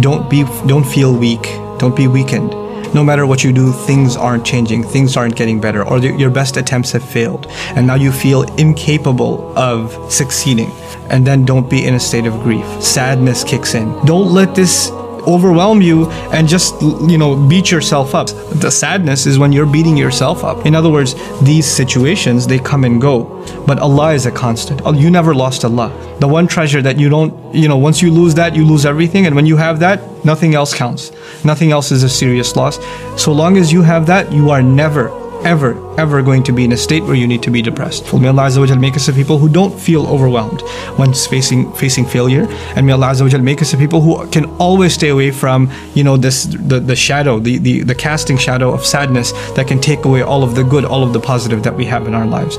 Don't feel weak. Don't be weakened. No matter what you do, things aren't changing, things aren't getting better, or your best attempts have failed, and now you feel incapable of succeeding. And then don't be in a state of grief. Sadness kicks in. Don't let this overwhelm you and just, you know, beat yourself up. The sadness is when you're beating yourself up. In other words, these situations, they come and go, but Allah is a constant. You never lost Allah. The one treasure that you don't, you know, once you lose that, you lose everything. And when you have that, nothing else counts. Nothing else is a serious loss. So long as you have that, you are never, ever, ever going to be in a state where you need to be depressed. May Allah azza wa jalla make us the people who don't feel overwhelmed when facing failure, and may Allah azza wa jalla make us the people who can always stay away from, you know, this the shadow, the casting shadow of sadness that can take away all of the good, all of the positive that we have in our lives.